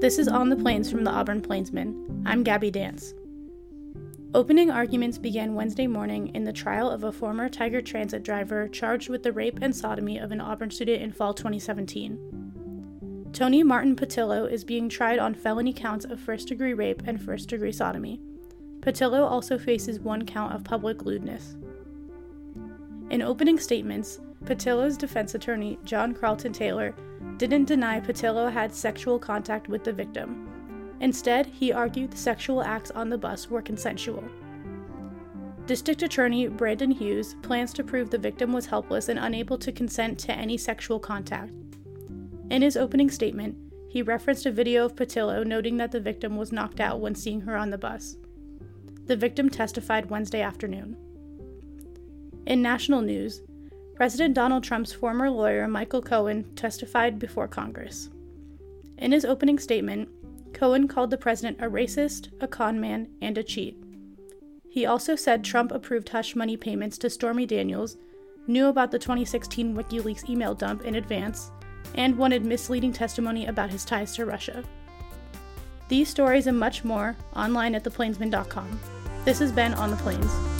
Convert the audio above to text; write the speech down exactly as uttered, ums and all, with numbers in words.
This is On the Plains from the Auburn Plainsman. I'm Gabby Dance. Opening arguments began Wednesday morning in the trial of a former Tiger Transit driver charged with the rape and sodomy of an Auburn student in fall twenty seventeen. Tony Martin Patillo is being tried on felony counts of first-degree rape and first-degree sodomy. Patillo also faces one count of public lewdness. In opening statements, Patillo's defense attorney, John Carlton Taylor, didn't deny Patillo had sexual contact with the victim. Instead, he argued the sexual acts on the bus were consensual. District Attorney Brandon Hughes plans to prove the victim was helpless and unable to consent to any sexual contact. In his opening statement, he referenced a video of Patillo noting that the victim was knocked out when seeing her on the bus. The victim testified Wednesday afternoon. In national news, President Donald Trump's former lawyer Michael Cohen testified before Congress. In his opening statement, Cohen called the president a racist, a con man, and a cheat. He also said Trump approved hush money payments to Stormy Daniels, knew about the twenty sixteen WikiLeaks email dump in advance, and wanted misleading testimony about his ties to Russia. These stories and much more online at the plainsman dot com. This has been On the Plains.